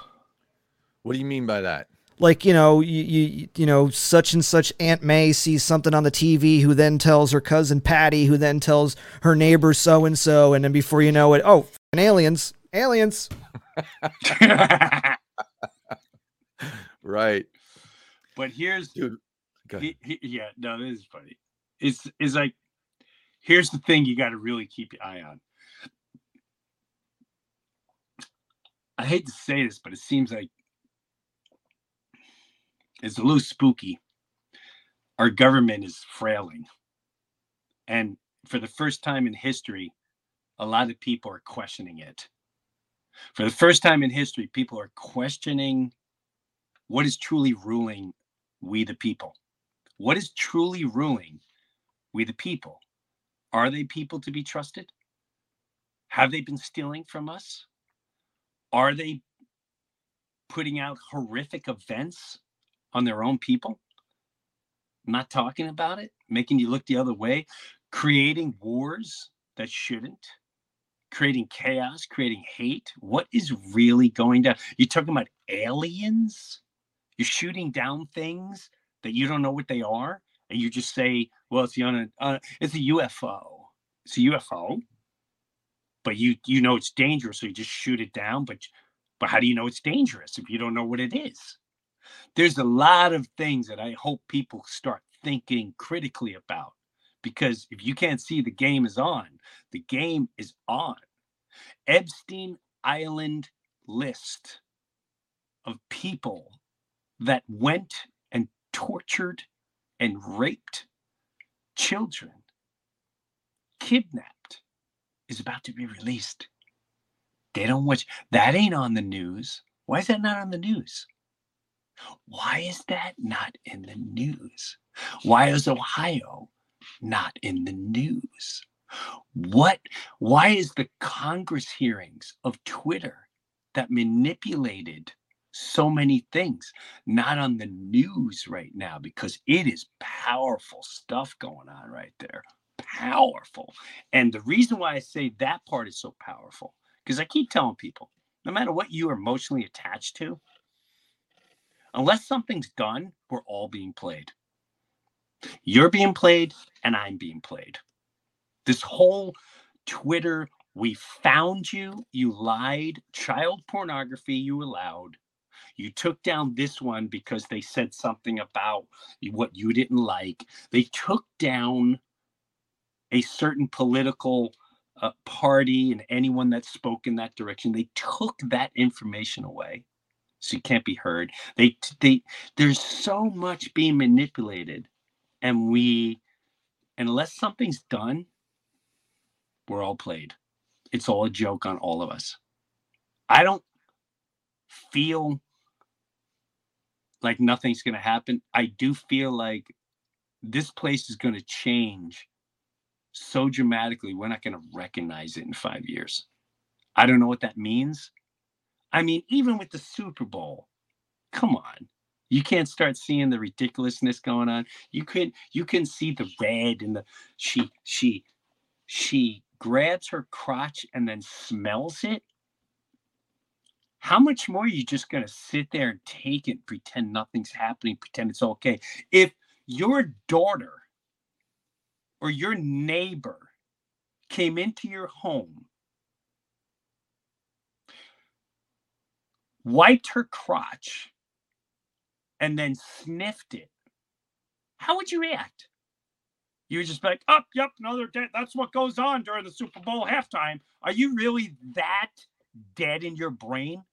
What do you mean by that? Like, you know, you, you you know, such and such Aunt May sees something on the T V, who then tells her cousin Patty, who then tells her neighbor so and so, and then before you know it, oh, f-ing aliens, aliens. Right. But here's, dude. He, he, yeah, no, this is funny. It's it's like, here's the thing you got to really keep your eye on. I hate to say this, but it seems like it's a little spooky. Our government is frailing. And for the first time in history, a lot of people are questioning it. For the first time in history, people are questioning what is truly ruling we the people. What is truly ruling we the people? Are they people to be trusted? Have they been stealing from us? Are they putting out horrific events on their own people? Not talking about it, making you look the other way, creating wars that shouldn't, creating chaos, creating hate. What is really going down? You're talking about aliens? You're shooting down things that you don't know what they are, and you just say, well, it's, the un- uh, it's a U F O. It's a U F O. but you you know it's dangerous, so you just shoot it down. But but how do you know it's dangerous if you don't know what it is? There's a lot of things that I hope people start thinking critically about, because if you can't see the game is on, the game is on. Epstein Island list of people that went and tortured and raped children, kidnapped, is about to be released. They don't watch. That ain't on the news. Why is that not on the news? Why is that not in the news? Why is Ohio not in the news? What? Why is the Congress hearings of Twitter that manipulated so many things not on the news right now? Because it is powerful stuff going on right there. Powerful. And the reason why I say that part is so powerful, because I keep telling people, no matter what you are emotionally attached to, unless something's done, we're all being played. You're being played and I'm being played. This whole Twitter, we found you, you lied, child pornography you allowed, you took down this one because they said something about what you didn't like. They took down a certain political uh, party and anyone that spoke in that direction. They took that information away, so you can't be heard. They, they, there's so much being manipulated, and we, unless something's done, we're all played. It's all a joke on all of us. I don't feel like nothing's going to happen. I do feel like this place is going to change so dramatically, we're not going to recognize it in five years. I don't know what that means. I mean, even with the Super Bowl, come on. You can't start seeing the ridiculousness going on. You can you can see the red and the she she she grabs her crotch and then smells it. How much more are you just going to sit there and take it, pretend nothing's happening, pretend it's okay? If your daughter or your neighbor came into your home, wiped her crotch, and then sniffed it, how would you react? You would just be like, oh, yep, another dead. That's what goes on during the Super Bowl halftime. Are you really that dead in your brain?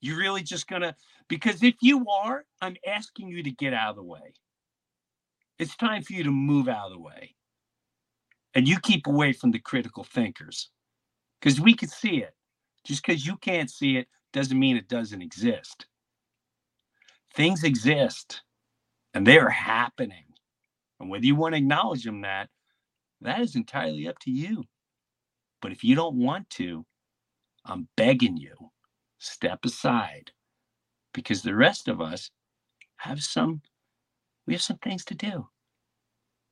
You're really just gonna, because if you are, I'm asking you to get out of the way. It's time for you to move out of the way. And you keep away from the critical thinkers, because we can see it. Just because you can't see it doesn't mean it doesn't exist. Things exist and they're happening. And whether you want to acknowledge them, that, that is entirely up to you. But if you don't want to, I'm begging you, step aside, because the rest of us have some, we have some things to do.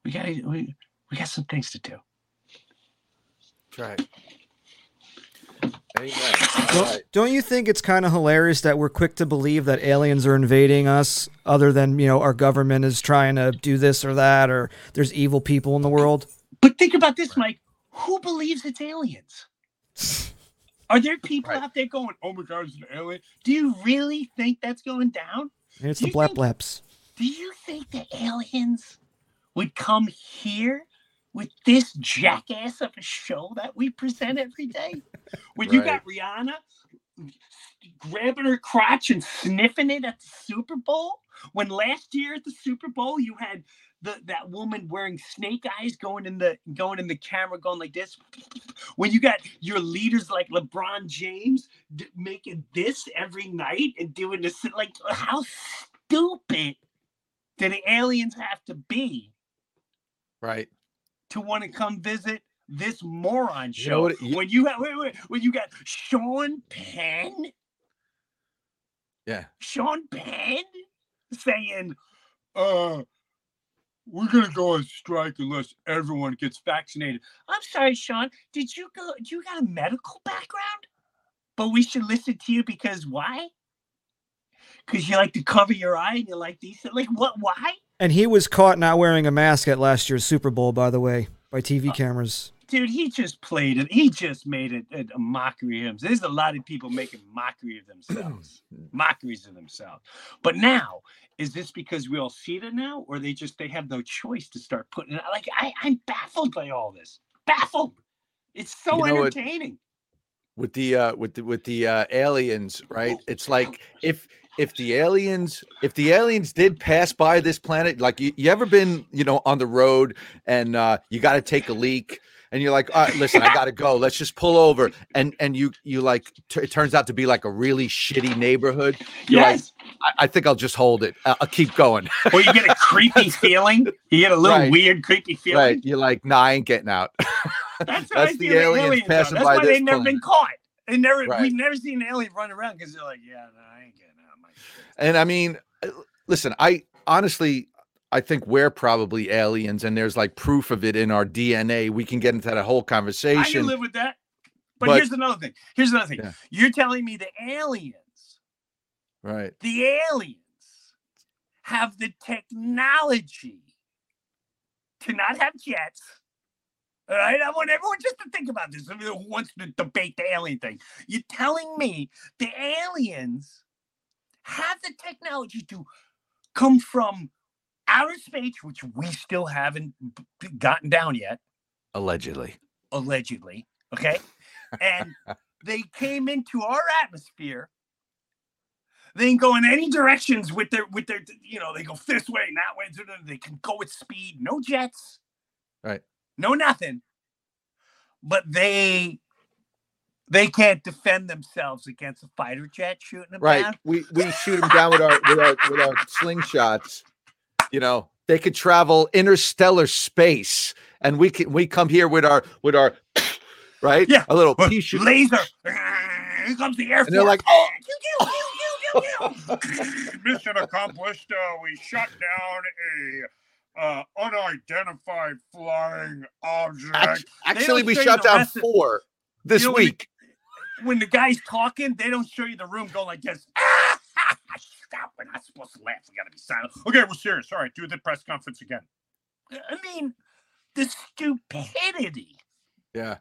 We got we, we got some things to do. That's right. Don't, don't you think it's kind of hilarious that we're quick to believe that aliens are invading us, other than, you know, our government is trying to do this or that, or there's evil people in the world? But think about this, Mike. Who believes it's aliens? Are there people right. out there going, oh my God, it's an alien? Do you really think that's going down? And it's do the blap think, laps. Do you think the aliens would come here with this jackass of a show that we present every day? When right. you got Rihanna grabbing her crotch and sniffing it at the Super Bowl? When last year at the Super Bowl you had The, that woman wearing snake eyes going in the going in the camera going like this, when you got your leaders like LeBron James d- making this every night and doing this, like, how stupid do the aliens have to be, right, to want to come visit this moron show? You know what, you, when you have wait, wait, when you got Sean Penn, yeah, Sean Penn saying, uh. we're gonna go on strike unless everyone gets vaccinated. I'm sorry, Sean. Did you go? You got a medical background? But we should listen to you because why? Because you like to cover your eye and you like these. Like what? Why? And he was caught not wearing a mask at last year's Super Bowl, by the way, by T V cameras. dude, he just played it. He just made it a, a mockery of him. There's a lot of people making mockery of themselves, mockeries of themselves. But now, is this because we all see it now, or they just they have no choice to start putting it? Like I, I'm baffled by all this. Baffled. It's so you know, entertaining. It, with the uh, with the with the uh, aliens, right? Oh, it's like if. If the aliens, if the aliens did pass by this planet, like you, you ever been, you know, on the road and uh, you got to take a leak and you're like, all right, listen, I got to go. Let's just pull over. And and you you like, t- it turns out to be like a really shitty neighborhood. You're yes. Like, I-, I think I'll just hold it. I- I'll keep going. Or you get a creepy feeling. You get a little right. weird, creepy feeling. Right. You're like, nah, I ain't getting out. That's, That's the aliens, aliens passing That's by why this they've never planet. Been caught. They never, right. We've never seen an alien run around because they're like, yeah, no, I ain't getting out. And I mean, listen, I honestly, I think we're probably aliens and there's like proof of it in our D N A. We can get into that whole conversation. I can live with that. But, but here's another thing. Here's another thing. Yeah. You're telling me the aliens, right? The aliens have the technology to not have jets. All right, I want everyone just to think about this. Everyone who wants to debate the alien thing. You're telling me the aliens have the technology to come from outer space, which we still haven't gotten down yet. Allegedly. Allegedly. Okay. And they came into our atmosphere. They can go in any directions with their, with their, you know, they go this way, that way. They can go at speed. No jets. Right. No nothing. But they... They can't defend themselves against a fighter jet shooting them right. down. Right, we we shoot them down with our with our with our slingshots. You know, they could travel interstellar space, and we can we come here with our with our right. Yeah, a little pea shoot. Laser. Here comes the air. And they're like, oh, you, you, you, you, you. Mission accomplished. Uh, we shut down a. Uh, unidentified flying object. Actually, actually we shut down four this you know, week. When the guy's talking, they don't show you the room going like this. Ah, ha, ha, stop. We're not supposed to laugh. We got to be silent. Okay, we're serious. All right, do the press conference again. I mean, the stupidity yeah.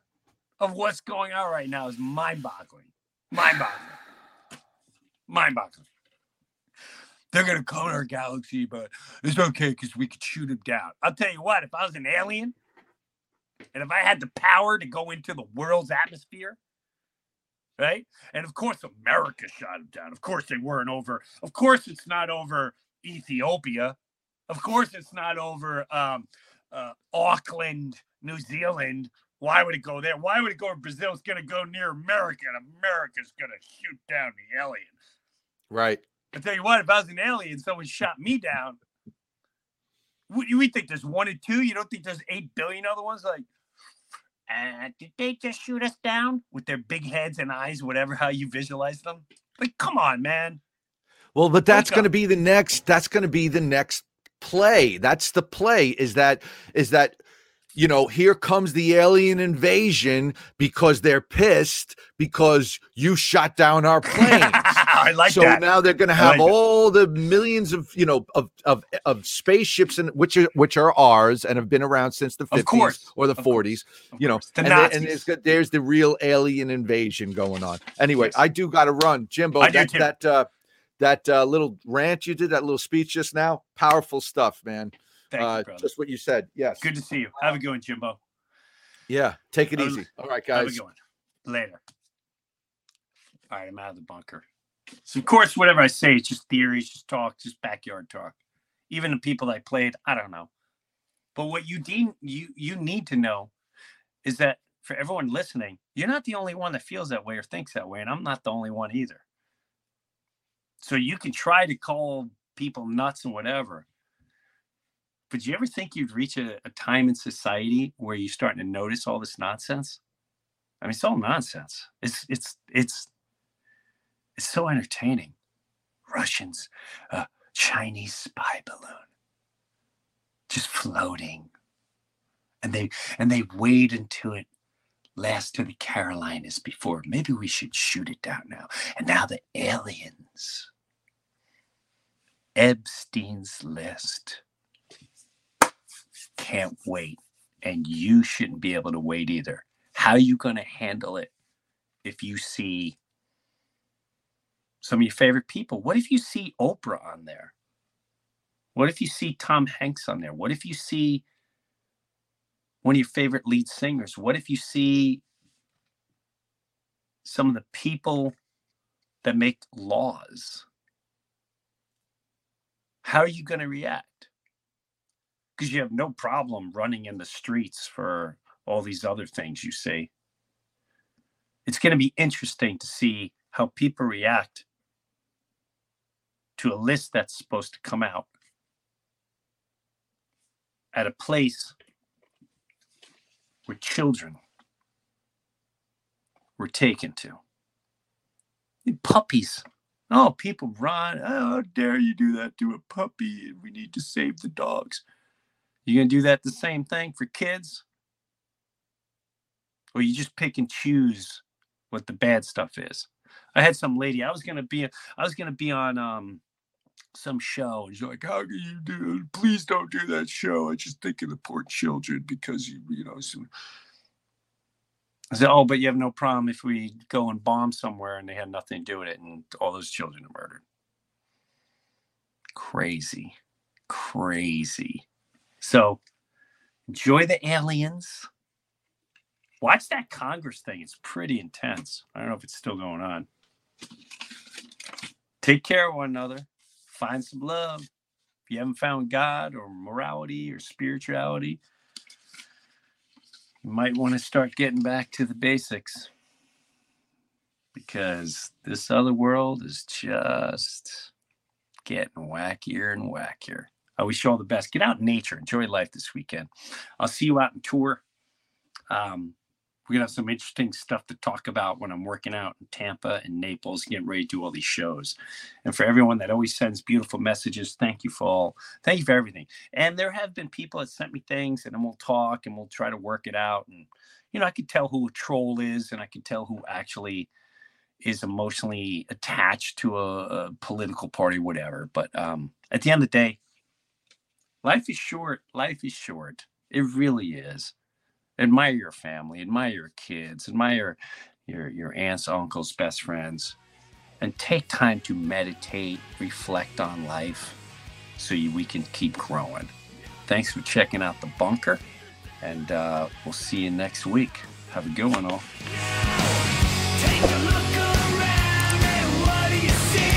of what's going on right now is mind-boggling. Mind-boggling. Mind-boggling. They're going to call our galaxy, but it's okay because we could shoot them down. I'll tell you what, if I was an alien, and if I had the power to go into the world's atmosphere, right? And of course, America shot them down. Of course, they weren't over. Of course, it's not over Ethiopia. Of course, it's not over um, uh, Auckland, New Zealand. Why would it go there? Why would it go to Brazil? It's going to go near America, and America's going to shoot down the aliens. Right. I tell you what, if I was an alien, someone shot me down. We, we think there's one or two. You don't think there's eight billion other ones? Like, uh, did they just shoot us down with their big heads and eyes, whatever, how you visualize them? Like, come on, man. Well, but that's going to be the next. That's going to be the next play. That's the play. Is that? Is that? You know, here comes the alien invasion because they're pissed because you shot down our planes. I like so that. So now they're going to have like all that. The millions of, you know, of of, of spaceships, and which are, which are ours and have been around since the fifties or the of forties, course. You know, the and, they, and there's, there's the real alien invasion going on. Anyway, yes. I do got to run. Jimbo, I that that, uh, that uh, little rant you did, that little speech just now, powerful stuff, man. Thank you, brother. Uh, just what you said. Yes. Good to see you. Have a good one, Jimbo. Yeah. Take it easy. All right, guys. Have a good one. Later. All right. I'm out of the bunker. So, of course, whatever I say, it's just theories, just talk, just backyard talk. Even the people I played, I don't know. But what you, de- you, you need to know is that for everyone listening, you're not the only one that feels that way or thinks that way. And I'm not the only one either. So you can try to call people nuts and whatever. But do you ever think you'd reach a, a time in society where you're starting to notice all this nonsense? I mean, it's all nonsense. It's it's it's it's so entertaining. Russians, a uh, Chinese spy balloon, just floating, and they and they wait until it lasts to the Carolinas before. Maybe we should shoot it down now. And now the aliens, Epstein's list. Can't wait. and you shouldn't be able to wait either. How are you going to handle it if you see some of your favorite people? What if you see Oprah on there? What if you see Tom Hanks on there? What if you see one of your favorite lead singers? What if you see some of the people that make laws? How are you going to react? Because you have no problem running in the streets for all these other things you see. It's going to be interesting to see how people react to a list that's supposed to come out at a place where children were taken to. Puppies. Oh, people run. Oh, how dare you do that to a puppy? We need to save the dogs. You're going to do that the same thing for kids? Or you just pick and choose what the bad stuff is? I had some lady, I was going to be, I was going to be on um, some show. And she's like, how can you do it? Please don't do that show. I just think of the poor children because, you, you know, some... I said, oh, but you have no problem if we go and bomb somewhere and they had nothing to do with it and all those children are murdered. Crazy. Crazy. So enjoy the aliens. Watch that Congress thing. It's pretty intense. I don't know if it's still going on. Take care of one another. Find some love. If you haven't found God or morality or spirituality, you might want to start getting back to the basics, because this other world is just getting wackier and wackier. I wish you all the best. Get out in nature. Enjoy life this weekend. I'll see you out on tour. Um, we're going to have some interesting stuff to talk about when I'm working out in Tampa and Naples, getting ready to do all these shows. And for everyone that always sends beautiful messages, thank you for all. Thank you for everything. And there have been people that sent me things, and then we'll talk and we'll try to work it out. And, you know, I can tell who a troll is, and I can tell who actually is emotionally attached to a, a political party, whatever. But um, at the end of the day, life is short. Life is short. It really is. Admire your family, admire your kids, admire your, your aunts, uncles, best friends, and take time to meditate, reflect on life so you, we can keep growing. Thanks for checking out The Bunker, and uh, we'll see you next week. Have a good one, all. Take a look around, and what do you see?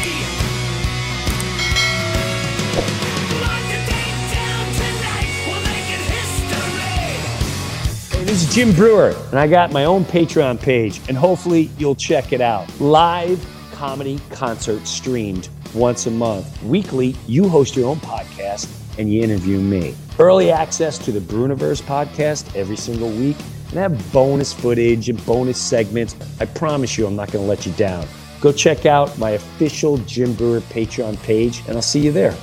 This is Jim Brewer, and I got my own Patreon page, and hopefully you'll check it out. Live comedy concert streamed once a month. Weekly, you host your own podcast, and you interview me. Early access to the Bruniverse podcast every single week, and I have bonus footage and bonus segments. I promise you I'm not going to let you down. Go check out my official Jim Brewer Patreon page, and I'll see you there.